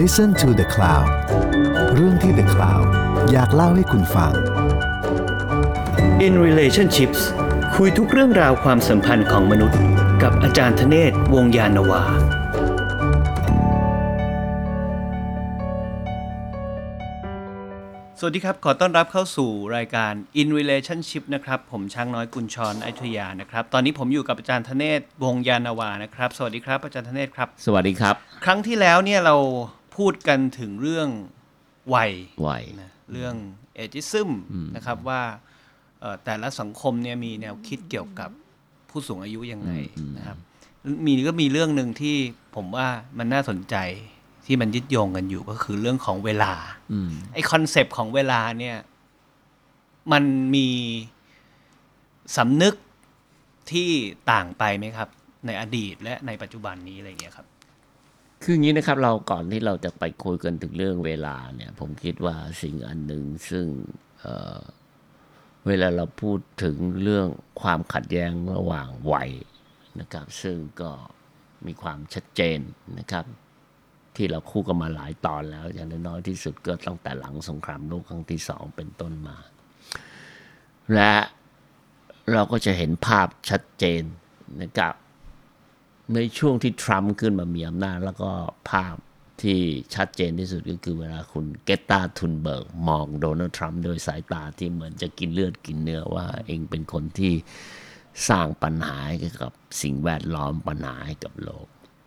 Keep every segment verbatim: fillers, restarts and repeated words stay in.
Listen to The Cloud เรื่องที่ The Cloud อยากเล่าให้คุณฟัง In Relationships คุยทุกเรื่องราวความสัมพันธ์ของมนุษย์กับอาจารย์ธเนศ วงศ์ยานวาสวัสดีครับขอต้อนรับเข้าสู่รายการ In Relationship นะครับผมช้างน้อยกุญชร อยุธยานะครับตอนนี้ผมอยู่กับอาจารย์ธเนศ วงศ์ยานวานะครับสวัสดีครับอาจารย์ธเนศครับสวัสดีครับครั้งที่แล้วเนี่ยเราพูดกันถึงเรื่องวัยวัยนะเรื่องเอจิซึมนะครับว่าแต่ละสังคมเนี่ยมีแนวคิดเกี่ยวกับผู้สูงอายุยังไงนะครับมีก็มีเรื่องนึงที่ผมว่ามันน่าสนใจที่มันยึดโยงกันอยู่ก็คือเรื่องของเวลาไอ้คอนเซปต์ของเวลาเนี่ยมันมีสำนึกที่ต่างไปไหมครับในอดีตและในปัจจุบันนี้อะไรอย่างเงี้ยครับคืออย่างนี้นะครับเราก่อนที่เราจะไปคุยกันถึงเรื่องเวลาเนี่ยผมคิดว่าสิ่งอันหนึ่งซึ่ง เอ่อ เวลาเราพูดถึงเรื่องความขัดแย้งระหว่างวัยนะครับซึ่งก็มีความชัดเจนนะครับที่เราคู่กันมาหลายตอนแล้วอย่างน้อยที่สุดก็ตั้งแต่หลังสงครามโลกครั้งที่สองเป็นต้นมาและเราก็จะเห็นภาพชัดเจนนะครับในช่วงที่ทรัมป์ขึ้นมามีอำนาจแล้วก็ภาพที่ชัดเจนที่สุดก็คือเวลาคุณเกตตาทุนเบิร์กมองโดนัลด์ทรัมป์โดยสายตาที่เหมือนจะกินเลือดกินเนื้อว่าเองเป็นคนที่สร้างปัญหาให้กับสิ่งแวดล้อมปัญหาให้กับโลก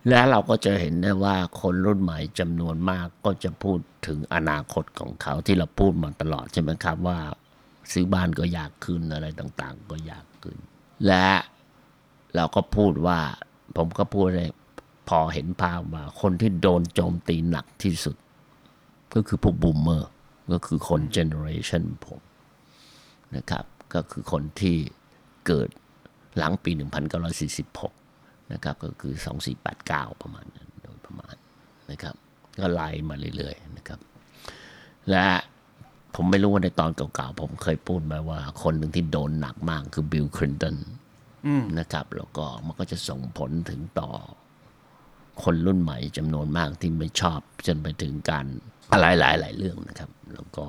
และเราก็จะเห็นได้ว่าคนรุ่นใหม่จำนวนมากก็จะพูดถึงอนาคตของเขาที่เราพูดมาตลอดใช่ไหมครับว่าซื้อบ้านก็ยากขึ้นอะไรต่างๆก็ยากขึ้นและเราก็พูดว่าผมก็พูดเลยพอเห็นภาพว่าคนที่โดนโจมตีหนักที่สุดก็คือพวกบูมเมอร์ก็คือคนเจเนอเรชันผมนะครับก็คือคนที่เกิดหลังปีหนึ่งพันเก้าร้อยสี่สิบหกนะครับก็คือสองพันสี่ร้อยแปดสิบเก้าประมาณนั้นโดยประมาณนะครับก็ไล่มาเรื่อยๆนะครับและผมไม่รู้ว่าในตอนเก่าๆผมเคยพูดมาว่าคนหนึ่งที่โดนหนักมากคือบิลคลินตันนะครับแล้วก็มันก็จะส่งผลถึงต่อคนรุ่นใหม่จำนวนมากที่ไม่ชอบจนไปถึงการอะไรหลายๆเรื่องนะครับแล้วก็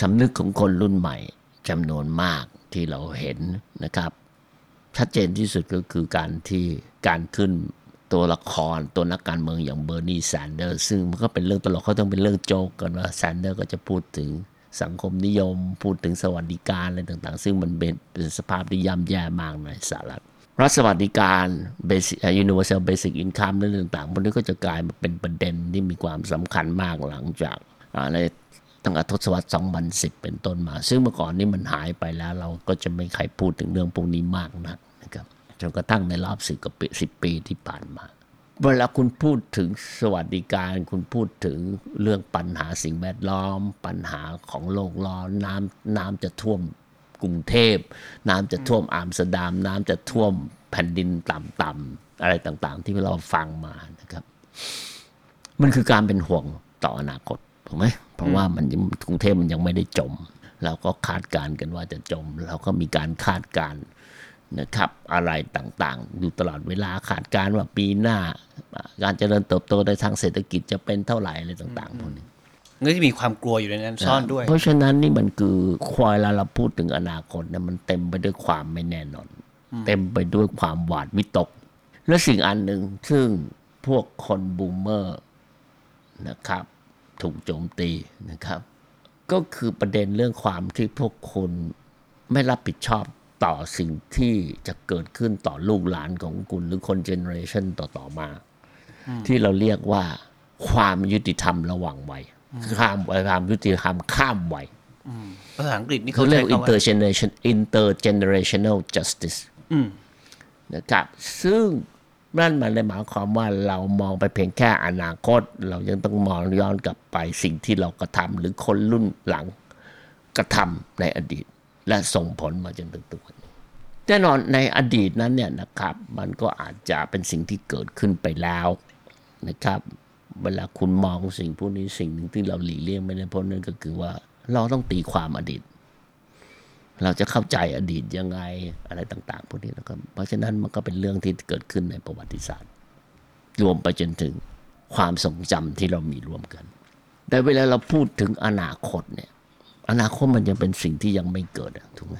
สำนึกของคนรุ่นใหม่จำนวนมากที่เราเห็นนะครับชัดเจนที่สุดก็คือการที่การขึ้นตัวละครตัวนักการเมืองอย่างเบอร์นีแซนเดอร์ซึ่งมันก็เป็นเรื่องตลกเขาต้องเป็นเรื่องโจ๊กกันว่าแซนเดอร์ก็จะพูดถึงสังคมนิยมพูดถึงสวัสดิการอะไรต่างๆซึ่งมันเป็นเป็นสภาพที่ย่ำแย่มากในสหรัฐรัฐสวัสดิการ Basic Universal Basic Income และเรื่องต่างๆพวกนี้ก็จะกลายมาเป็นประเด็นที่มีความสำคัญมากหลังจากในตั้งแต่ทศวรรษสองพันสิบเป็นต้นมาซึ่งเมื่อก่อนนี่มันหายไปแล้วเราก็จะไม่ใครพูดถึงเรื่องพวกนี้มากนักนะครับจนกระทั่งในรอบสิบกว่าปีสิบปีที่ผ่านมาเวลาคุณพูดถึงสวัสดิการคุณพูดถึงเรื่องปัญหาสิ่งแวดล้อมปัญหาของโลกร้อนน้ำน้ำจะท่วมกรุงเทพน้ำจะท่วมอัมสเตอร์ดัมน้ำจะท่วมแผ่นดินต่ำๆอะไรต่างๆที่เราฟังมานะครับมันคือการเป็นห่วงต่ออนาคตถูกไหมเพราะว่ามันกรุงเทพมันยังไม่ได้จมเราก็คาดการณ์กันว่าจะจมเราก็มีการคาดการณ์นะครับอะไรต่างๆอยู่ตลอดเวลาคาดการณ์ว่าปีหน้าการเจริญเติบโตในทางเศรษฐกิจจะเป็นเท่าไหร่อะไรต่างๆพวกนี้นี่จะมีความกลัวอยู่ในนั้นซ่อนด้วยเพราะฉะนั้นนี่มันคือควายเราพูดถึงอนาคตนะมันเต็มไปด้วยความไม่แน่นอนเต็มไปด้วยความหวาดวิตกและสิ่งอันหนึ่งซึ่งพวกคนบูมเมอร์นะครับถูกโจมตีนะครับก็คือประเด็นเรื่องความที่พวกคุณไม่รับผิดชอบต่อสิ่งที่จะเกิดขึ้นต่อลูกหลานของคุณหรือคนเจเนอเรชันต่อๆมาที่เราเรียกว่าความยุติธรรมระหว่างวัยข้ามวัยความยุติธรรมข้ามวัยภาษาอังกฤษนี่เขาเรียก intergeneration intergenerational justice นะครับซึ่งนั่นมันเลยหมายความว่าเรามองไปเพียงแค่อนาคตเรายังต้องมองย้อนกลับไปสิ่งที่เรากระทำหรือคนรุ่นหลังกระทำในอดีตและส่งผลมาจนถึงตัวนี้แน่นอนในอดีตนั้นเนี่ยนะครับมันก็อาจจะเป็นสิ่งที่เกิดขึ้นไปแล้วนะครับเวลาคุณมองสิ่งพวกนี้สิ่งหนึ่งที่เราหลีกเลี่ยงไม่ได้พ้นนั่นก็คือว่าเราต้องตีความอดีตเราจะเข้าใจอดีตยังไงอะไรต่างๆพวกนี้แล้วก็เพราะฉะนั้นมันก็เป็นเรื่องที่เกิดขึ้นในประวัติศาสตร์รวมไปจนถึง ความทรงจำที่เรามีร่วมกันแต่เวลาเราพูดถึงอนาคตเนี่ยอนาคตมันยังเป็นสิ่งที่ยังไม่เกิดถูกไหม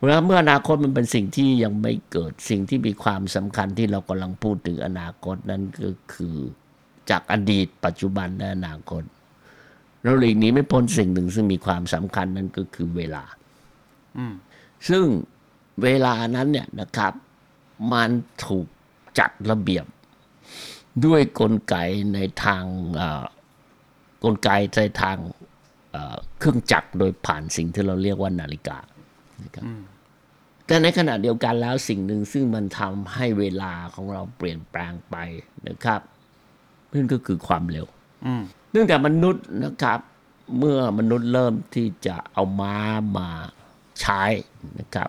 เมื่อเมื่ออนาคตมันเป็นสิ่งที่ยังไม่เกิดสิ่งที่มีความสำคัญที่เรากำลังพูดถึงอนาคตนั้นก็คือจากอดีตปัจจุบันและอนาคตเราหลีกหนีไม่พ้นสิ่งหนึ่งซึ่งมีความสำคัญนั่นก็คือเวลาซึ่งเวลานั้นเนี่ยนะครับมันถูกจัดระเบียบด้วยกลไกในทางกลไกในทางเครื่องจักรโดยผ่านสิ่งที่เราเรียกว่านาฬิกานะครับแต่ในขณะเดียวกันแล้วสิ่งหนึ่งซึ่งมันทำให้เวลาของเราเปลี่ยนแปลงไปนะครับนั่นก็คือความเร็วเนื่องจากมนุษย์นะครับเมื่อมนุษย์เริ่มที่จะเอาม้ามาใช้นะครับ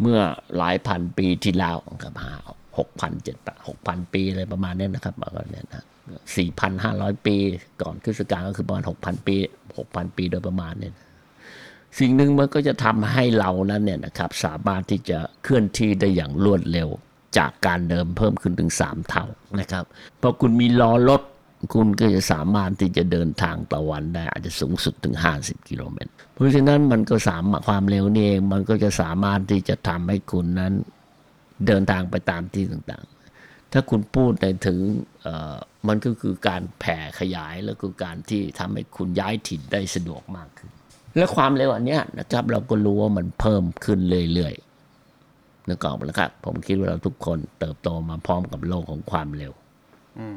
เมื่อหลายพันปีที่แล้วกับหาหกพันเจ็ดพันหกพันปีอะไรประมาณนี้นะครับประมาณนี้นะสี่พันห้าร้อยปีก่อนคริสต์ศักราชก็คือประมาณหกพันปีหกพันปีโดยประมาณนี้สิ่งหนึ่งมันก็จะทำให้เรานั้นเนี่ยนะครับสามารถที่จะเคลื่อนที่ได้อย่างรวดเร็วจากการเดิมเพิ่มขึ้นถึงสามเท่านะครับพอคุณมีล้อรถคุณก็จะสามารถที่จะเดินทางต่อวันได้อาจจะสูงสุดถึงห้าสิบกิโลเมตรเพราะฉะนั้นมันก็สามารถความเร็วนี่เองมันก็จะสามารถที่จะทำให้คุณนั้นเดินทางไปตามที่ต่างๆถ้าคุณพูดในถึงเอ่อมันก็คือการแผ่ขยายแล้วก็การที่ทำให้คุณย้ายถิ่นได้สะดวกมากขึ้นและความเร็วอันเนี้ยนะครับเราก็รู้ว่ามันเพิ่มขึ้นเรื่อยๆนึกออกมั้ยครับผมคิดว่าเราทุกคนเติบโตมาพร้อมกับโลกของความเร็วอืม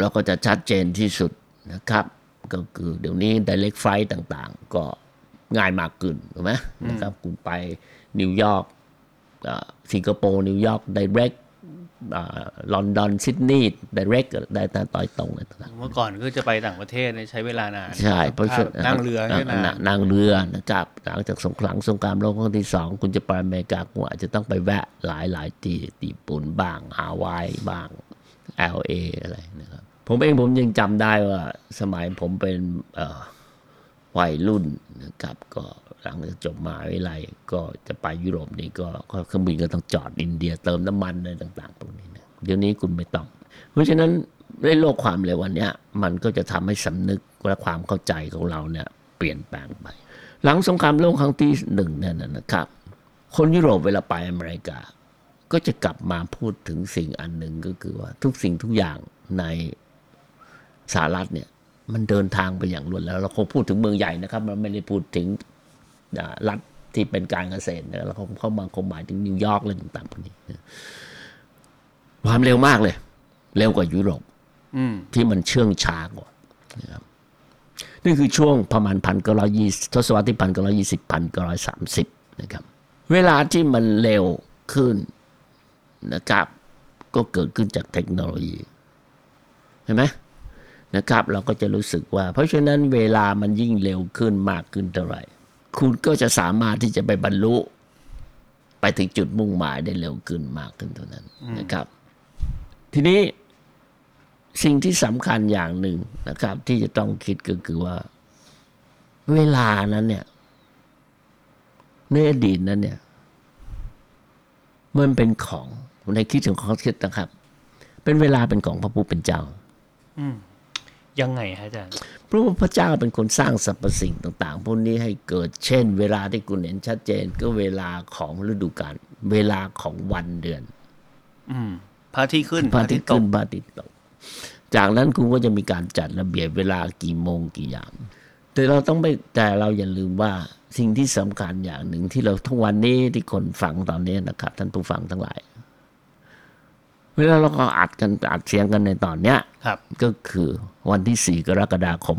เราก็จะชัดเจนที่สุดนะครับก็คือเดี๋ยวนี้ direct flight ต่างๆก็ง่ายมากขึ้นถูกไหมนะครับคุณไปนิวยอร์กสิงคโปร์นิวยอร์ก direct ลอนดอนซิดนีย์ direct ได้ตามต่อยตรงเลยต่างๆเมื่อก่อนก็จะไปต่างประเทศใช้เวลานานใช่เพราะนั่งเรือนั่งนั่งเรือนะครับหลังจากสงครามสงครามโลกครั้งที่สองคุณจะไปอเมริกาคุณอาจจะต้องไปแวะหลายๆที่ญี่ปุ่นบ้างฮาวายบ้าง แอล เอ อะไรนะครับผมเองผมยังจำได้ว่าสมัยผมเป็นวัยรุ่นนะครับก็หลังจากจบมหาวิทยาลัยก็จะไปยุโรปนี่ก็เครื่องบินก็ต้องจอดอินเดียเติมน้ำมันอะไรต่างๆพวกนี้นะเดี๋ยวนี้คุณไม่ต้องเพราะฉะนั้นในโลกความเร็ววันนี้มันก็จะทำให้สำนึกและความเข้าใจของเราเนี่ยเปลี่ยนแปลงไปหลังสงครามโลกครั้งที่หนึ่งเนี่ยนะครับคนยุโรปเวลาไปอเมริกาก็จะกลับมาพูดถึงสิ่งอันหนึ่งก็คือว่าทุกสิ่งทุกอย่างในสหรัฐเนี่ยมันเดินทางไปอย่างรวดแล้วเราคงพูดถึงเมืองใหญ่นะครับมันไม่ได้พูดถึงรัฐที่เป็นการเกษตรนะเราคงเข้ามาคงหมายถึงนิวยอร์กอะไรต่างๆพวกนี้ความเร็วมากเลยเร็วกว่ายุโรปที่มันเชื่องช้ากว่านะครับนี่คือช่วงประมาณพันเก้าร้อยยี่สิบทศวรรษที่พันเก้าร้อยยี่สิบพันเก้าร้อยสามสิบนะครับเวลาที่มันเร็วขึ้นนะครับก็เกิดขึ้นจากเทคโนโลยีเห็นไหมนะครับเราก็จะรู้สึกว่าเพราะฉะนั้นเวลามันยิ่งเร็วขึ้นมากขึ้นเท่าไหร่คุณก็จะสามารถที่จะไปบรรลุไปถึงจุดมุ่งหมายได้เร็วขึ้นมากขึ้นเท่านั้นนะครับทีนี้สิ่งที่สำคัญอย่างหนึ่งนะครับที่จะต้องคิดก็คือว่าเวลานั้นเนี่ยในอดีตนั้นเนี่ยมันเป็นของในคิดถึงของคิดนะครับเป็นเวลาเป็นของพระผู้เป็นเจ้ายังไงฮะอาจารย์เพราะว่าพระเจ้าเป็นคนสร้างสรรพสิ่งต่างๆพวกนี้ให้เกิดเช่นเวลาที่คุณเห็นชัดเจนก็เวลาของฤดูกาลเวลาของวันเดือนพระอาทิตย์ขึ้นพระอาทิตย์ตกพระอาทิตย์ตกจากนั้นคุณก็จะมีการจัดระเบียบเวลากี่โมงกี่ยามแต่เราต้องไม่แต่เราอย่าลืมว่าสิ่งที่สำคัญอย่างหนึ่งที่เราทุกวันนี้ที่คนฟังตอนนี้นะครับท่านผู้ฟังทั้งหลายเวลาเราก็อัดกันอัดเสียงกันในตอนเนี้ยก็คือวันที่สี่กรกฎาคม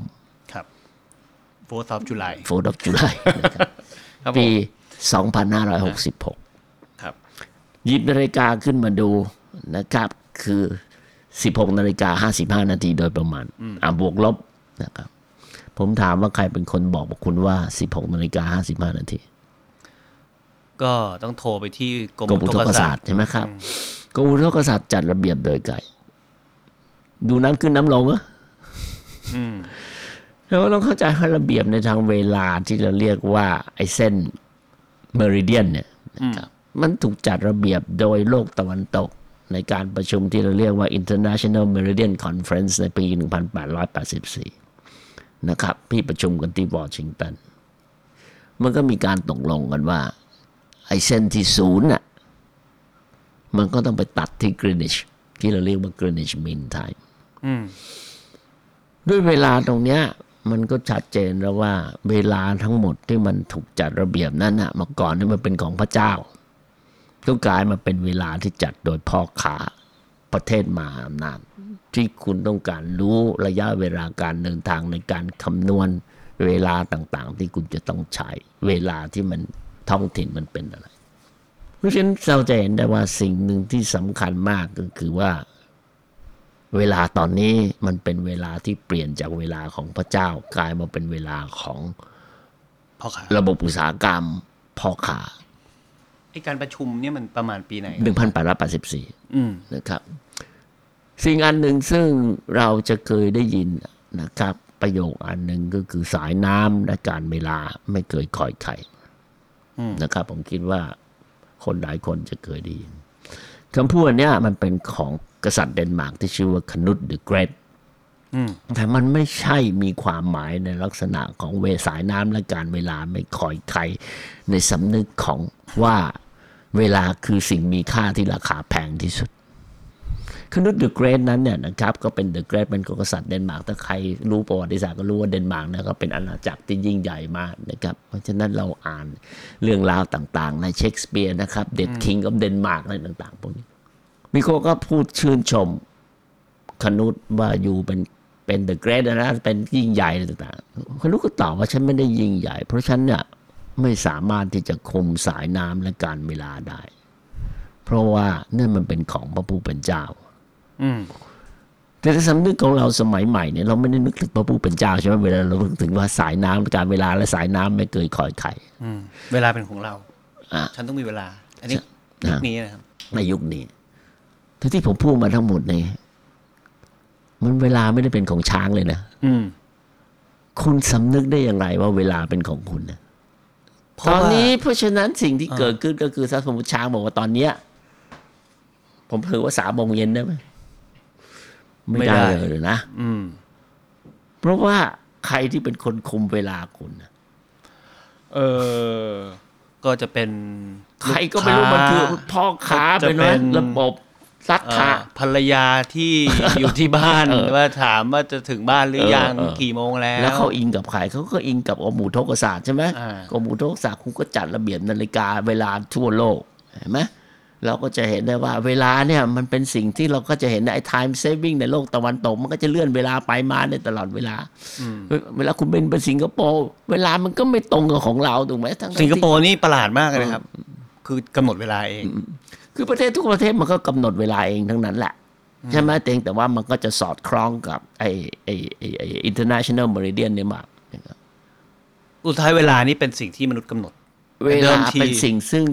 ครับ fourth of July fourth of July นะครับปีสองพันห้าร้อยหกสิบหกครับหยิบนาฬิกาขึ้นมาดูนะครับคือสิบหกนาฬิกาห้าสิบห้านาทีโดยประมาณอ่ะบวกลบนะครับผมถามว่าใครเป็นคนบอกบอกคุณว่าสิบหกนาฬิกาห้าสิบห้านาทีก็ต้องโทรไปที่กรมอุทกศาสตร์ใช่ไหมครับกรมอุทกศาสตร์จัดระเบียบโดยไกลดูน้ำขึ้นน้ำลงเหรอแล้วเราเข้าใจว่าระเบียบในทางเวลาที่เราเรียกว่าไอ้เส้นเมริเดียนเนี่ยนะครับมันถูกจัดระเบียบโดยโลกตะวันตก ในการประชุมที่เราเรียกว่า International Meridian Conference ในปี หนึ่งพันแปดร้อยแปดสิบสี่ นะครับที่ประชุมกันที่วอชิงตันมันก็มีการตกลงกันว่าไอ้เส้นที่ศูนย์น่ะมันก็ต้องไปตัดที่กรีนิชที่เราเรียกว่ากรีนิชมีนไทม์ด้วยเวลาตรงเนี้ยมันก็ชัดเจนแล้วว่าเวลาทั้งหมดที่มันถูกจัดระเบียบนั้นน่ะเมื่อก่อนที่มันเป็นของพระเจ้าก็กลายมาเป็นเวลาที่จัดโดยพ่อค้าประเทศมหาอำนาจที่คุณต้องการรู้ระยะเวลาการเดินทางในการคำนวณเวลาต่างๆที่คุณจะต้องใช้เวลาที่มันท้องถิ่นมันเป็นอะไรเพราะฉะนั้นเราจะเห็นได้ว่าสิ่งหนึ่งที่สำคัญมากก็คือว่าเวลาตอนนี้มันเป็นเวลาที่เปลี่ยนจากเวลาของพระเจ้ากลายมาเป็นเวลาของพ่อค้าระบบอุตสาหกรรมพ่อค้าไอ้การประชุมเนี่ยมันประมาณปีไหนหนึ่งพันแปดร้อยแปดสิบสี่อืมนะครับสิ่งอันหนึ่งซึ่งเราจะเคยได้ยินนะครับประโยคอันหนึ่งก็คือสายน้ำและการเวลาไม่เคยคอยใครนะครับผมคิดว่าคนหลายคนจะเคยได้ยินคำพูดเนี้ยมันเป็นของกษัตริย์เดนมาร์กที่ชื่อว่าคนุดเดอะเกรทแต่มันไม่ใช่มีความหมายในลักษณะของเวสายน้ำและการเวลาไม่คอยใครในสำนึกของว่าเวลาคือสิ่งมีค่าที่ราคาแพงที่สุดคนุดเดอะเกรทนั้นเนี่ยนะครับก็เป็นเดอะเกรทเป็นกษัตริย์เดนมาร์กถ้าใครรู้ประวัติศาสตร์ก็รู้ว่าเดนมาร์กเนี่ยก็เป็นอาณาจักรที่ยิ่งใหญ่มากนะครับเพราะฉะนั้นเราอ่านเรื่องราวต่างๆในเชกสเปียร์นะครับเดดคิงกับเดนมาร์กอะไรต่างๆพวกนี้มิโคก็พูดชื่นชมคนุดว่าอยู่เป็นเป็นเดอะเกรทนะเป็นยิ่งใหญ่ต่างๆคนุดก็ตอบว่าฉันไม่ได้ยิ่งใหญ่เพราะฉันเนี่ยไม่สามารถที่จะคุมสายน้ำและการเวลาได้เพราะว่านั่นมันเป็นของพระผู้เป็นเจ้าอืมแต่สำนึกของเราสมัยใหม่เนี่ยเราไม่ได้นึกถึงพระผู้เป็นเจ้าใช่ไหมเวลาเรานึกถึงว่าสายน้ำการเวลาและสายน้ำไม่เคยคอยใครอืมเวลาเป็นของเราอ่ะฉันต้องมีเวลาอันนี้ยุคนี้นะครับในยุคนี้ทั้งที่ผมพูดมาทั้งหมดเนี่ยมันเวลาไม่ได้เป็นของช้างเลยนะอืมคุณสำนึกได้อย่างไรว่าเวลาเป็นของคุณนะตอนนี้เพราะฉะนั้นสิ่งที่เกิดขึ้นก็คือถ้าสมมติช้างบอกว่าตอนเนี้ยผมถือว่าสามโมงเย็นได้ไหมไม่ได้เลยนะอืมเพราะว่าใครที่เป็นคนคุมเวลาคุณเออก็จะเป็นใครก็ไม่รู้มันคือพ่อค้าเป็นระบบรัฐค่ะภรรยาที่อยู่ที่บ้านว่าถามว่าจะถึงบ้านหรือยังกี่โมงแล้วแล้วเขาอิงกับใครเขาก็อิงกับอมูทกศาสตร์ใช่ไหมอมูทกศาสตร์คุณก็จัดระเบียบนาฬิกาเวลาทั่วโลกเห็นไหมเราก็จะเห็นได้ว่าเวลาเนี่ยมันเป็นสิ่งที่เราก็จะเห็นไอ้ time saving ในโลกตะวันตกมันก็จะเลื่อนเวลาไปมาในตลอดเวลาเวลาคุณเป็นไปสิงคโปร์เวลามันก็ไม่ตรงกับของเราถูกไหมทั้งสิงคโปร์นี่ประหลาดมากเลยครับคือกำหนดเวลาเองคือประเทศทุกประเทศมันก็กำหนดเวลาเองทั้งนั้นแหละใช่ไหมเองแต่ว่ามันก็จะสอดคล้องกับไอ้ไอ้ไอ้ international meridian เนี่ยมากสุดท้ายเวลานี่เป็นสิ่งที่มนุษย์กำหนดเวลาเป็นสิ่งซึ่ง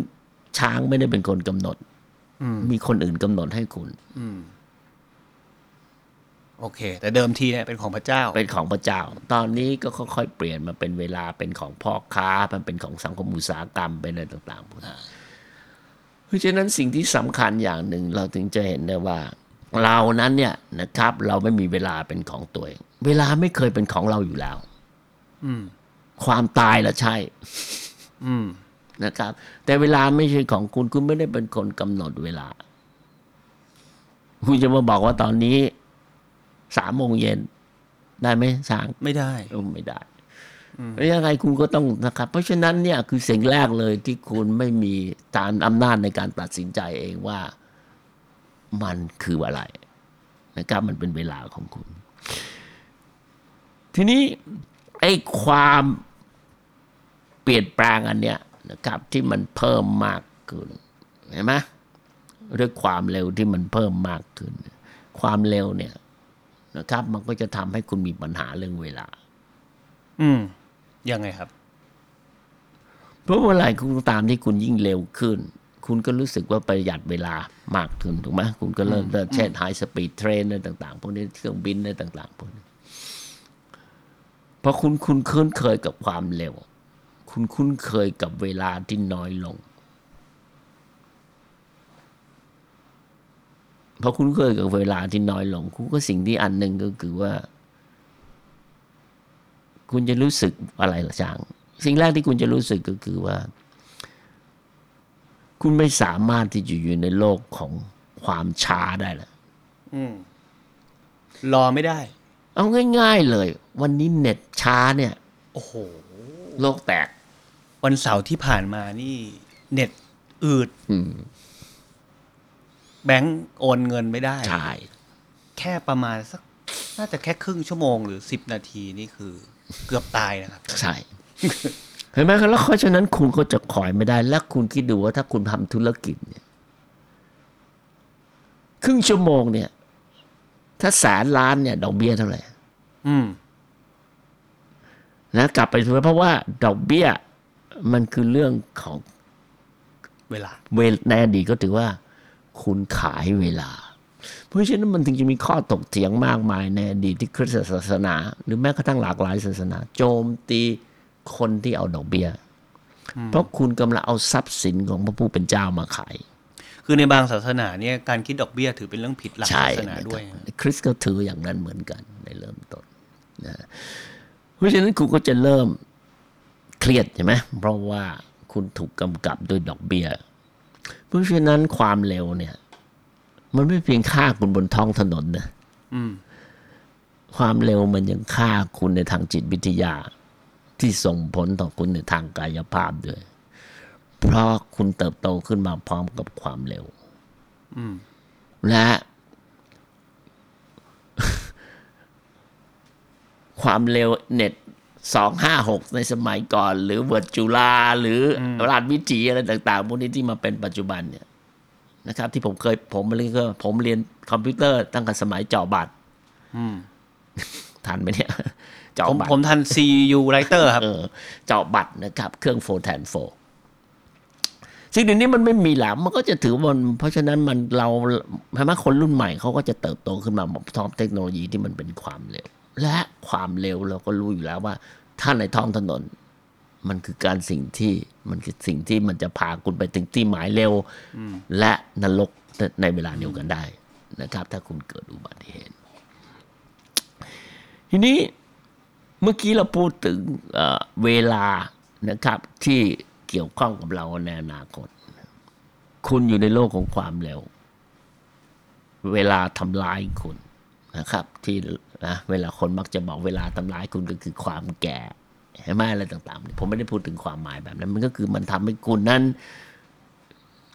ช้างไม่ได้เป็นคนกำหนด ม, มีคนอื่นกำหนดให้คุณโอเคแต่เดิมทีเนี่ยเป็นของพระเจ้าเป็นของพระเจ้าตอนนี้ก็ค่อยๆเปลี่ยนมาเป็นเวลาเป็นของพ่อค้ามันเป็นของสังคมอุตสาหกรรมเป็นอะไรต่างๆพวกนั้นเพราะฉะนั้นสิ่งที่สำคัญอย่างหนึ่งเราถึงจะเห็นได้ว่าเรานั้นเนี่ยนะครับเราไม่มีเวลาเป็นของตัวเองเวลาไม่เคยเป็นของเราอยู่แล้วความตายละใช่นะครับแต่เวลาไม่ใช่ของคุณคุณไม่ได้เป็นคนกำหนดเวลาคุณจะมาบอกว่าตอนนี้สามโมงเย็นได้ไหมช้างไม่ได้ไม่ได้ยังไงคุณก็ต้องนะครับเพราะฉะนั้นเนี่ยคือสิ่งแรกเลยที่คุณไม่มีตามอำนาจในการตัดสินใจเองว่ามันคืออะไรนะครับมันเป็นเวลาของคุณทีนี้ไอ้ความเปลี่ยนแปลงอันเนี้ยนะครับที่มันเพิ่มมากขึ้นเห็นไหมด้วยความเร็วที่มันเพิ่มมากขึ้นความเร็วเนี่ยนะครับมันก็จะทำให้คุณมีปัญหาเรื่องเวลาอืมยังไงครับเพราะเวลาคุณตามที่คุณยิ่งเร็วขึ้นคุณก็รู้สึกว่าประหยัดเวลามากขึ้นถูกไหมคุณก็เริ่มเช่นไฮสปีดเทรนอะไรต่างๆพวกนี้เครื่องบินอะไรต่างๆพวกนี้พอคุณคุณคุ้นเคยกับความเร็วคุณคุ้นเคยกับเวลาที่น้อยลง เขาคุ้นเคยกับเวลาที่น้อยลงคุณก็สิ่งที่อันนึงก็คือว่าคุณจะรู้สึกอะไรหลายอย่างสิ่งแรกที่คุณจะรู้สึกก็คือว่าคุณไม่สามารถที่จะอยู่ในโลกของความช้าได้ละอืมรอไม่ได้เอาง่ายๆเลยวันนี้เน็ตช้าเนี่ยโอ้โหโลกแตกวันเสาร์ที่ผ่านมานี่เน็ตอืดอืมแบงค์โอนเงินไม่ได้ใช่แค่ประมาณสักน่าจะแค่ครึ่งชั่วโมงหรือสิบนาทีนี่คือเกือบตายนะครับใช่ เห็นไหมครับแล้วเพราะฉะนั้นคุณก็จะคอยไม่ได้แล้วคุณคิดดูว่าถ้าคุณทำธุรกิจเนี่ยครึ่งชั่วโมงเนี่ยถ้าแสนล้านเนี่ยดอกเบี้ยเท่าไหร่อืมนะกลับไปถึงเพราะว่าดอกเบี้ยมันคือเรื่องของเวลาเวลในอดีตก็ถือว่าคุณขายเวลาเพราะฉะนั้นมันถึงจะมีข้อตกเถียงมากมายในอดีตที่คริสตศาสนาหรือแม้กระทั่งหลากหลายศาสนาโจมตีคนที่เอาดอกเบี้ยเพราะคุณกำลังเอาทรัพย์สินของพระผู้เป็นเจ้ามาขายคือในบางศาสนาเนี่ยการคิดดอกเบี้ยถือเป็นเรื่องผิดหลักศาสนาด้วยคริสต์ก็ถืออย่างนั้นเหมือนกันในเริ่มต้นนะเพราะฉะนั้นคุณก็จะเริ่มเครียดใช่ไหมเพราะว่าคุณถูกกำกับด้วยดอกเบี้ยเพราะฉะนั้นความเร็วเนี่ยมันไม่เพียงฆ่าคุณบนท้องถนนนะความเร็วมันยังฆ่าคุณในทางจิตวิทยาที่ส่งผลต่อคุณในทางกายภาพด้วยเพราะคุณเติบโตขึ้นมาพร้อมกับความเร็วและความเร็วเน็ตสองห้าหกในสมัยก่อนหรือเวิร์ดจุฬาหรือราชวิถีอะไรต่างๆพวกนี้ที่มาเป็นปัจจุบันเนี่ยนะครับที่ผมเคยผมเรียนผมเรียนคอมพิวเตอร์ตั้งแต่สมัยจ่อบัตรทันไหมเนี่ยจ่อบัตรผมทัน ซี ยู Writer ครับจ่อบัตรนะครับเครื่อง Fortran โฟร์ซึ่งเดี๋ยวนี้มันไม่มีแล้วมันก็จะถือมันเพราะฉะนั้นมันเราพนักคนรุ่นใหม่เขาก็จะเติบโตขึ้นมาพร้อมเทคโนโลยีที่มันเป็นความเร็วและความเร็วเราก็รู้อยู่แล้วว่าถ้าในท้องถนนมันคือการสิ่งที่มันคือสิ่งที่มันจะพาคุณไปถึงที่หมายเร็วและนรกในเวลาเดียวกันได้นะครับถ้าคุณเกิดอุบัติเหตุทีนี้เมื่อกี้เราพูดถึงเอ่อเวลานะครับที่เกี่ยวข้องกับเราในอนาคตคุณอยู่ในโลกของความเร็วเวลาทำร้ายคุณนะครับที่นะเวลาคนมักจะบอกเวลาทำร้ายคุณก็คือความแก่ใช่ไหมอะไรต่างๆผมไม่ได้พูดถึงความหมายแบบนั้นมันก็คือมันทำให้คุณนั้น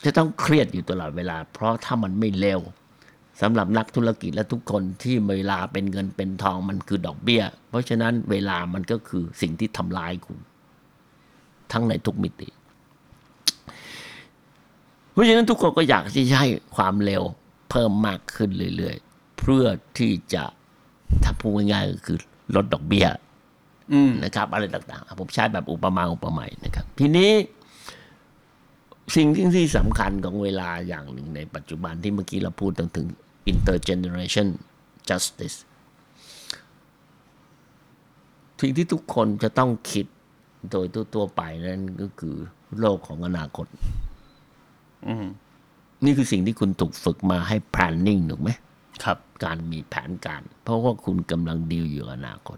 จะต้องเครียดอยู่ตลอดเวลาเพราะถ้ามันไม่เร็วสำหรับนักธุรกิจและทุกคนที่เวลาเป็นเงินเป็นทองมันคือดอกเบี้ยเพราะฉะนั้นเวลามันก็คือสิ่งที่ทำร้ายคุณทั้งในทุกมิติเพราะฉะนั้นทุกคนก็อยากที่จะให้ความเร็วเพิ่มมากขึ้นเรื่อยๆเพื่อที่จะถ้าพูดง่ายๆก็คือลดดอกเบี้ยนะครับอะไรต่างๆผมใช้แบบอุปมาอุปไมยนะครับทีนี้สิ่งที่สำคัญของเวลาอย่างหนึ่งในปัจจุบันที่เมื่อกี้เราพูดถึง Intergenerational Justice สิ่งที่ทุกคนจะต้องคิดโดยทั่วๆไปนั่นก็คือโลกของอนาคตนี่คือสิ่งที่คุณถูกฝึกมาให้ planning ถูกไหมครับการมีแผนการเพราะว่าคุณกำลังดีลอยู่อนาคต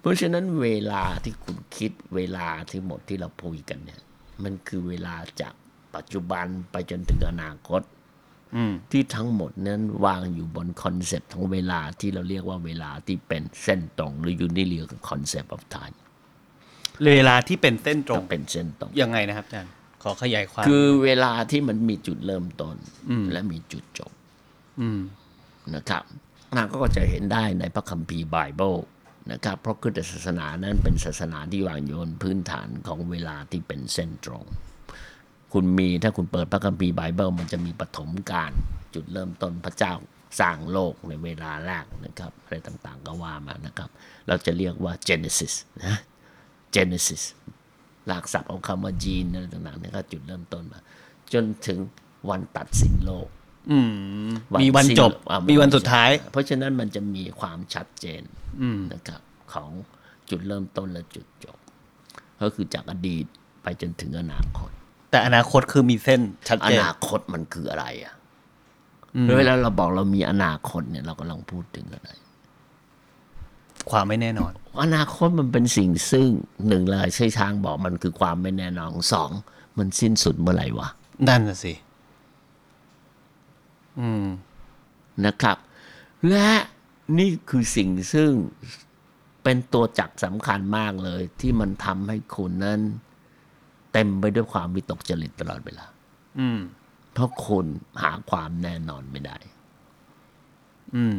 เพราะฉะนั้นเวลาที่คุณคิดเวลาที่หมดที่เราพูดกันเนี่ยมันคือเวลาจากปัจจุบันไปจนถึงอนาคตที่ทั้งหมดนั้นวางอยู่บนคอนเซปต์ของเวลาที่เราเรียกว่าเวลาที่เป็นเส้นตรงหรือยูนิเรียลคอนเซปต์ออฟไทม์เวลาที่เป็นเส้นตรงเป็นเส้นตรงยังไงนะครับอาจารย์ขอขยายความคือเวลาที่มันมีจุดเริ่มต้นและมีจุดจบนะครับเราก็จะเห็นได้ในพระคัมภีร์ไบเบิลนะครับเพราะคริสต์ศาสนานั้นเป็นศาสนาที่วางอยู่บนพื้นฐานของเวลาที่เป็นเส้นตรงคุณมีถ้าคุณเปิดพระคัมภีร์ไบเบิลมันจะมีปฐมกาลจุดเริ่มต้นพระเจ้าสร้างโลกในเวลาแรกนะครับอะไรต่างๆก็ว่ามานะครับเราจะเรียกว่า Genesis นะ Genesis หลักศัพท์ของคำว่า Gene อะไรต่างๆนี่ก็จุดเริ่มต้นมาจนถึงวันตัดสินโลกมีวันจบมีวันสุดท้ายเพราะฉะนั้นมันจะมีความชัดเจนนะครับของจุดเริ่มต้นและจุดจบก็คือจากอดีตไปจนถึงอนาคตแต่อนาคตคือมีเส้นชัดเจนอนาคตมันคืออะไรอ่ะ เวลาเราบอกเรามีอนาคตเนี่ยเรากำลังพูดถึงอะไรความไม่แน่นอนอนาคตมันเป็นสิ่งซึ่งหนึ่งเลยใช่ช้างบอกมันคือความไม่แน่นอนสองมันสิ้นสุดเมื่อไหร่วะนั่นน่ะสิอืมนะครับและนี่คือสิ่งซึ่งเป็นตัวจักรสำคัญมากเลยที่มันทำให้คุณนั้นเต็มไปด้วยความวิตกจริตตลอดเวลาอืมเพราะคุณหาความแน่นอนไม่ได้อืม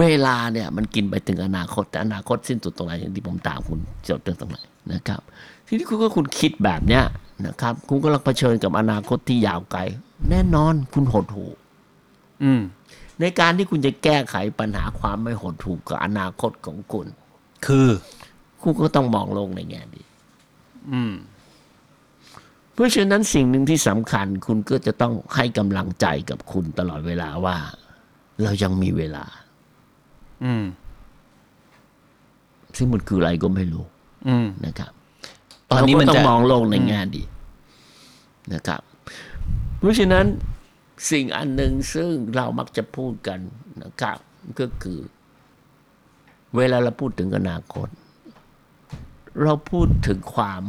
เวลาเนี่ยมันกินไปถึงอนาคตแต่อนาคตสิ้นสุดตรงไหนอย่างที่ผมถามคุณจบเรื่องตรงไหนนะครับทีนี้คุณก็คุณคิดแบบเนี้ยนะครับคุณกำลังเผชิญกับอนาคตที่ยาวไกลแน่นอนคุณหดหู่อืมในการที่คุณจะแก้ไขปัญหาความไม่หดหู่กับอนาคตของคุณคือคุณก็ต้องมองลงในแง่ดีอืมเพราะฉะนั้นสิ่งหนึ่งที่สำคัญคุณก็จะต้องให้กำลังใจกับคุณตลอดเวลาว่าเรายังมีเวลาอืมซึ่งมันคืออะไรก็ไม่รู้อืมนะครับตอนนี้มันต้องมองโลกในแง่ดีนะครับเพราะฉะนั้นสิ่งอันหนึ่งซึ่งเรามักจะพูดกันนะครับก็คือเวลาเราพูดถึงอนาคตเราพูดถึงความ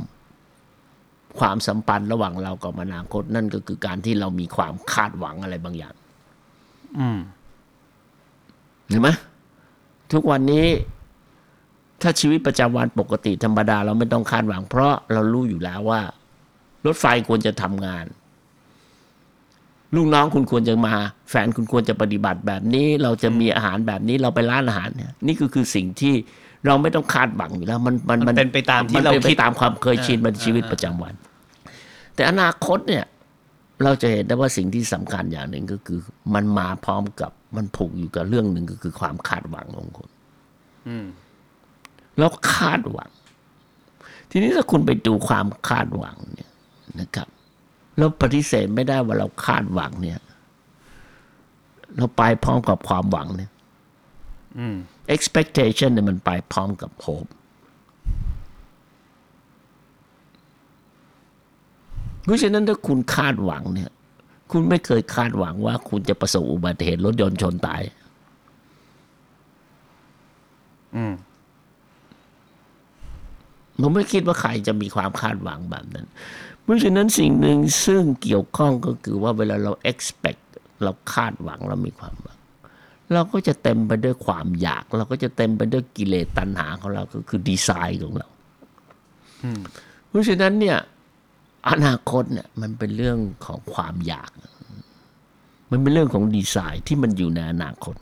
ความสัมพันธ์ระหว่างเรากับอนาคตนั่นก็คือการที่เรามีความคาดหวังอะไรบางอย่างอืมเห็นไหมทุกวันนี้ถ้าชีวิตประจำวันปกติธรรมดาเราไม่ต้องคาดหวังเพราะเรารู้อยู่แล้วว่ารถไฟควรจะทำงานลูกน้องคุณควรจะมาแฟนคุณควรจะปฏิบัติแบบนี้เราจะมีอาหารแบบนี้เราไปร้านอาหารเนี่ยนี่คือคือสิ่งที่เราไม่ต้องคาดหวังอยู่แล้วมันมันมันเป็นไปตามที่เราคิดตามความเคยชินในชีวิตประจำวันแต่อนาคตเนี่ยเราจะเห็นได้ว่าสิ่งที่สำคัญอย่างหนึ่งก็คือมันมาพร้อมกับมันผูกอยู่กับเรื่องหนึ่งก็คือความคาดหวังของคนแล้วคาดหวังทีนี้ถ้าคุณไปดูความคาดหวังเนี่ยนะครับเราปฏิเสธไม่ได้ว่าเราคาดหวังเนี่ยเราไปพร้อมกับความหวังเนี่ยอืม expectation เนี่ยมันไปพร้อมกับ hope เพราะฉะนั้นถ้าคุณคาดหวังเนี่ยคุณไม่เคยคาดหวังว่าคุณจะประสบอุบัติเหตุรถยนต์ชนตายอืมผมไม่คิดว่าใครจะมีความคาดหวังแบบนั้นเพราะฉะนั้นสิ่งหนึ่งซึ่งเกี่ยวข้องก็คือว่าเวลาเรา expect เราคาดหวังเรามีความหวังเราก็จะเต็มไปด้วยความอยากเราก็จะเต็มไปด้วยกิเลสตัณหาของเราก็คือดีไซน์ของเราเพราะฉะนั้นเนี่ยอนาคตเนี่ยมันเป็นเรื่องของความอยากมันเป็นเรื่องของดีไซน์ที่มันอยู่ในอนาคต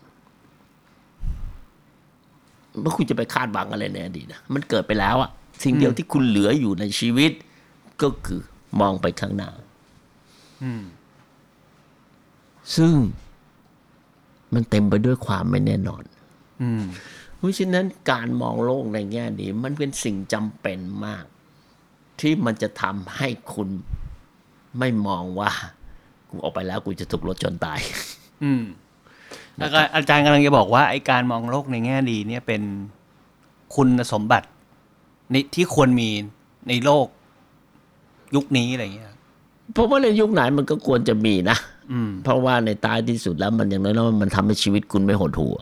เมื่อคุณจะไปคาดหวังอะไรในอดีตนะมันเกิดไปแล้วอะสิ่งเดียวที่คุณเหลืออยู่ในชีวิตก็คือมองไปข้างหน้าซึ่งมันเต็มไปด้วยความไม่แน่นอนเพราะฉะนั้นการมองโลกในแง่นี้มันเป็นสิ่งจำเป็นมากที่มันจะทำให้คุณไม่มองว่ากูออกไปแล้วกูจะถูกรถชนตายแล้วก็อาจารย์กำลังจะบอกว่าไอ้การมองโลกในแง่ดีเนี่ยเป็นคุณสมบัติที่ควรมีในโลกยุคนี้อะไรอย่างเงี้ยเพราะว่าในยุคไหนมันก็ควรจะมีนะเพราะว่าในตายที่สุดแล้วมันอย่างน้อยๆมันทำให้ชีวิตคุณไม่หดหู่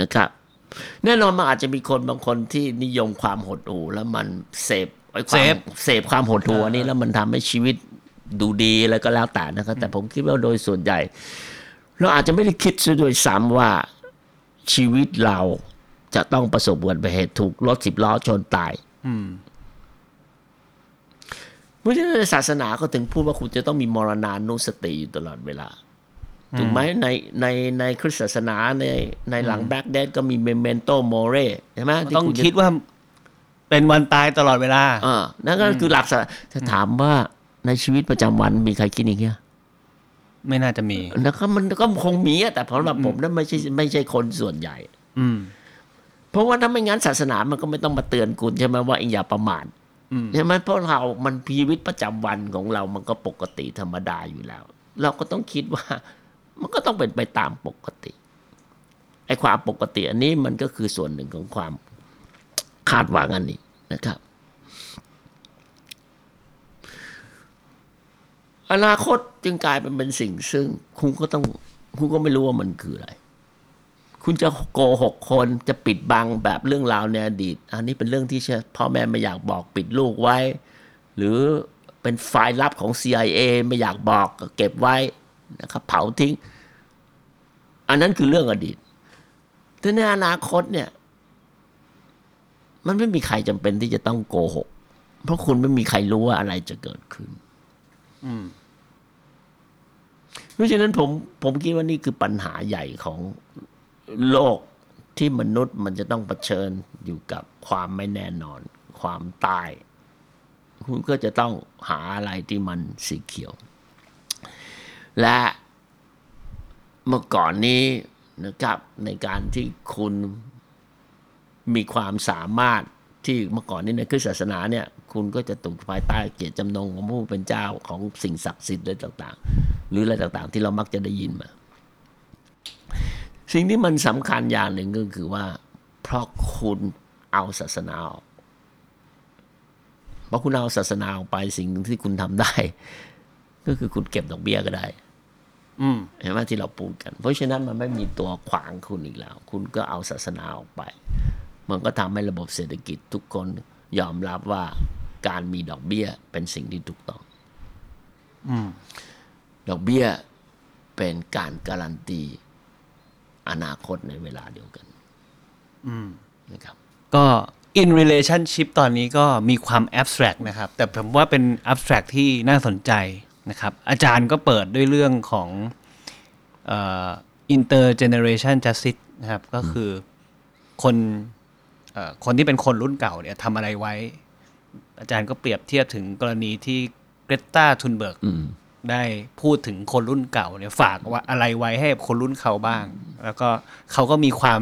นะครับแน่นอนมันอาจจะมีคนบางคนที่นิยมความหดหู่แล้วมันเสพไอ้ความเสพความหดหู่อันนี้แล้วมันทำให้ชีวิตดูดีแล้วก็แล้วแต่นะครับแต่ผมคิดว่าโดยส่วนใหญ่เราอาจจะไม่ได้คิดซะด้วยซ้ำว่าชีวิตเราจะต้องประสบอุบัติเหตุถูกรถสิบล้อชนตายเพราะฉะนั้นศาสนาก็ถึงพูดว่าคุณจะต้องมีมรณานุสติอยู่ตลอดเวลาถูกไหมในในในคริสต์ศาสนาในในหลังแบล็กเดธก็มีเมเมนโตโมเรใช่ไหมต้องคิดว่าเป็นวันตายตลอดเวลาอ่านั่นก็คือหลักศาสนาถ้าถามว่าในชีวิตประจำวันมีใครคิดอย่างเงี้ยไม่น่าจะมีนะครับมันก็คงมีแต่เพราะว่าผมนั้นไม่ใช่ไม่ใช่คนส่วนใหญ่เพราะว่าถ้าไม่งั้นศาสนามันก็ไม่ต้องมาเตือนคุณใช่ไหมว่าเอ็งอย่าประมาทใช่ไหมเพราะเรามันชีวิตประจำวันของเรามันก็ปกติธรรมดาอยู่แล้วเราก็ต้องคิดว่ามันก็ต้องเป็นไปตามปกติไอ้ความปกติอันนี้มันก็คือส่วนหนึ่งของความคาดหวังอันนี้นะครับ อนาคตจึงกลายเป็นเป็นสิ่งซึ่งคุณก็ต้องคุณก็ไม่รู้ว่ามันคืออะไรคุณจะโกหกคนจะปิดบังแบบเรื่องราวในอดีตอันนี้เป็นเรื่องที่พ่อแม่ไม่อยากบอกปิดลูกไว้หรือเป็นไฟล์ลับของ ซี ไอ เอ ไม่อยากบอกเก็บไว้นะครับเผาทิ้งอันนั้นคือเรื่องอดีตแต่ในอนาคตเนี่ยมันไม่มีใครจำเป็นที่จะต้องโกหกเพราะคุณไม่มีใครรู้ว่าอะไรจะเกิดขึ้นอืมเพราะฉะนั้นผมผมคิดว่านี่คือปัญหาใหญ่ของโลกที่มนุษย์มันจะต้องเผชิญอยู่กับความไม่แน่นอนความตายคุณก็จะต้องหาอะไรที่มันสีเขียวและเมื่อก่อนนี้นะครับในการที่คุณมีความสามารถที่เมื่อก่อนนี้ในคริสต์ศาสนาเนี่ยคุณก็จะตกภายใต้เกียรติจำนงของผู้เป็นเจ้าของสิ่งศักดิ์สิทธิ์อะไรต่างๆหรืออะไรต่างๆที่เรามักจะได้ยินมาสิ่งที่มันสำคัญอย่างหนึ่งก็คือว่าเพราะคุณเอาศาสนาออกเพราะคุณเอาศาสนาออกไปสิ่งหนึ่งที่คุณทำได้ก็คือคุณเก็บดอกเบี้ยก็ได้เห็นไหมที่เราพูดกันเพราะฉะนั้นมันไม่มีตัวขวางคุณอีกแล้วคุณก็เอาศาสนาออกไปมันก็ทำให้ระบบเศรษฐกิจทุกคนยอมรับว่าการมีดอกเบี้ยเป็นสิ่งที่ถูกต้องอืมดอกเบี้ยเป็นการการันตีอนาคตในเวลาเดียวกันอืมนะครับก็ in relationship ตอนนี้ก็มีความ abstract นะครับแต่ผมว่าเป็น abstract ที่น่าสนใจนะครับอาจารย์ก็เปิดด้วยเรื่องของเอ่อ Intergenerational Justice นะครับก็คือคนเอ่อคนที่เป็นคนรุ่นเก่าเนี่ยทำอะไรไว้อาจารย์ก็เปรียบเทียบถึงกรณีที่เกรตา ทุนเบิร์กได้พูดถึงคนรุ่นเก่าเนี่ยฝากว่าอะไรไว้ให้คนรุ่นเขาบ้างแล้วก็เขาก็มีความ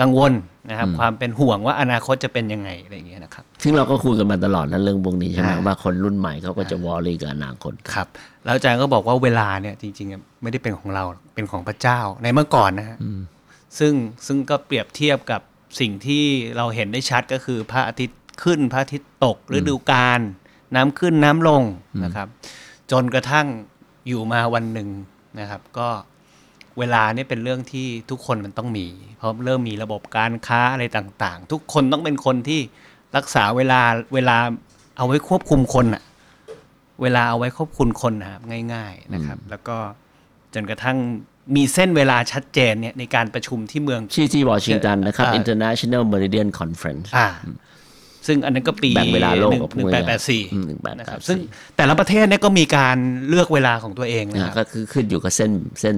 กังวลนะครับความเป็นห่วงว่าอนาคตจะเป็นยังไงอะไรอย่างเงี้ยนะครับซึ่งเราก็คุยกันมาตลอดนะเรื่องพวกนี้ใช่ไหมว่าคนรุ่นใหม่เขาก็จะวอรี่กับอนาคตครับแล้วอาจารย์ก็บอกว่าเวลาเนี่ยจริงๆไม่ได้เป็นของเราเป็นของพระเจ้าในเมื่อก่อนนะฮะซึ่งซึ่งก็เปรียบเทียบกับสิ่งที่เราเห็นได้ชัดก็คือพระอาทิตย์ขึ้นพระอาทิตย์ตกฤดูกาลน้ำขึ้นน้ำลงนะครับจนกระทั่งอยู่มาวันหนึ่งนะครับก็เวลาเนี่ยเป็นเรื่องที่ทุกคนมันต้องมีเพราะเริ่มมีระบบการค้าอะไรต่างๆทุกคนต้องเป็นคนที่รักษาเวลาเวลาเอาไว้ควบคุมคนอะเวลาเอาไว้ควบคุมคนนะครับง่ายๆนะครับแล้วก็จนกระทั่งมีเส้นเวลาชัดเจนเนี่ยในการประชุมที่เมืองที่ที่วอชิงตันนะครับ International Meridian Conference อ่าซึ่งอันนั้นก็ปีแบ่งเวลาโลกกับหนึ่งแปดแปดสี่นะครับซึ่งแต่ละประเทศเนี่ยก็มีการเลือกเวลาของตัวเองนะครับก็คือขึ้นอยู่กับเส้นเส้น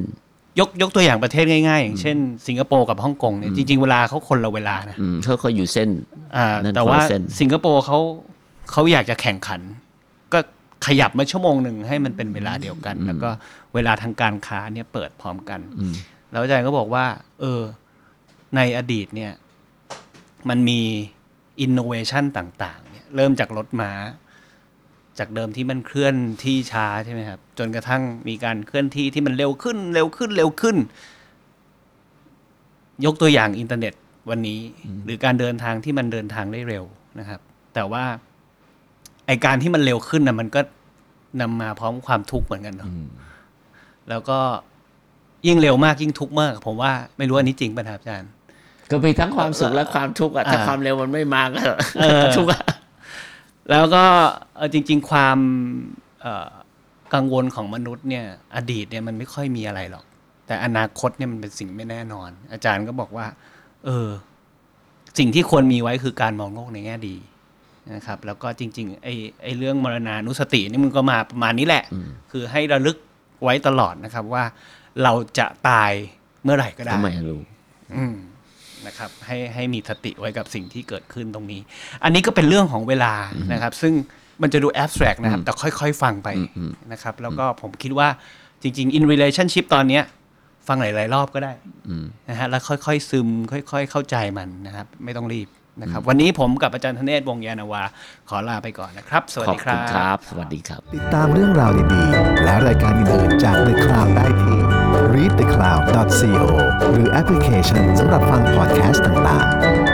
ยกยกตัวอย่างประเทศง่ายๆอย่างเช่นสิงคโปร์กับฮ่องกงเนี่ยจริงๆเวลาเขาคนละเวลานะเขาเขาอยู่เส้นอ่าแต่ว่าสิงคโปร์เขาเขาอยากจะแข่งขันก็ขยับมาชั่วโมงหนึ่งให้มันเป็นเวลาเดียวกันแล้วก็เวลาทางการค้าเนี่ยเปิดพร้อมกันแล้วอาจารย์ก็บอกว่าเออในอดีตเนี่ยมันมีอินโนเวชันต่างๆเนี่ยเริ่มจากรถม้าจากเดิมที่มันเคลื่อนที่ช้าใช่ไหมครับจนกระทั่งมีการเคลื่อนที่ที่มันเร็วขึ้นเร็วขึ้นเร็วขึ้นยกตัวอย่างอินเทอร์เน็ตวันนี้หรือการเดินทางที่มันเดินทางได้เร็วนะครับแต่ว่าไอการที่มันเร็วขึ้นนะมันก็นำมาพร้อมความทุกข์เหมือนกันเนาะแล้วก็ยิ่งเร็วมากยิ่งทุกข์มากผมว่าไม่รู้อันนี้จริงป่ะครับอาจารย์ก็มีทั้งความสุขและความทุกข์อ่ะถ้าความเร็วมันไม่มาก็ทุกข์แล้วก็จริงๆความกังวลของมนุษย์เนี่ยอดีตเนี่ยมันไม่ค่อยมีอะไรหรอกแต่อนาคตเนี่ยมันเป็นสิ่งไม่แน่นอนอาจารย์ก็บอกว่าเออสิ่งที่ควรมีไว้คือการมองโลกในแง่ดีนะครับแล้วก็จริงๆไอ้ไอ้เรื่องมรณานุสตินี่มันก็มาประมาณนี้แหละคือให้ระลึกไว้ตลอดนะครับว่าเราจะตายเมื่อไหร่ก็ได้ไม่รู้นะครับให้ให้มีสติไว้กับสิ่งที่เกิดขึ้นตรงนี้อันนี้ก็เป็นเรื่องของเวลานะครับซึ่งมันจะดู abstract นะครับแต่ค่อยๆฟังไปนะครับแล้วก็ผมคิดว่าจริงๆ in relationship ตอนเนี้ยฟังหลายๆรอบก็ได้นะฮะแล้วค่อยๆซึมค่อยๆเข้าใจมันนะครับไม่ต้องรีบนะครับวันนี้ผมกับอาจารย์ธเนศวงศ์ยานาวาขอลาไปก่อนนะครับสวัสดีครับขอบคุณครับสวัสดีครับติดตามเรื่องราวดีๆและรายการอื่นๆจาก The Cloud ได้ที่ รีด เดอะ คลาวด์ ดอท ซี โอ หรือแอปพลิเคชันสำหรับฟังพอดแคสต์ต่างๆ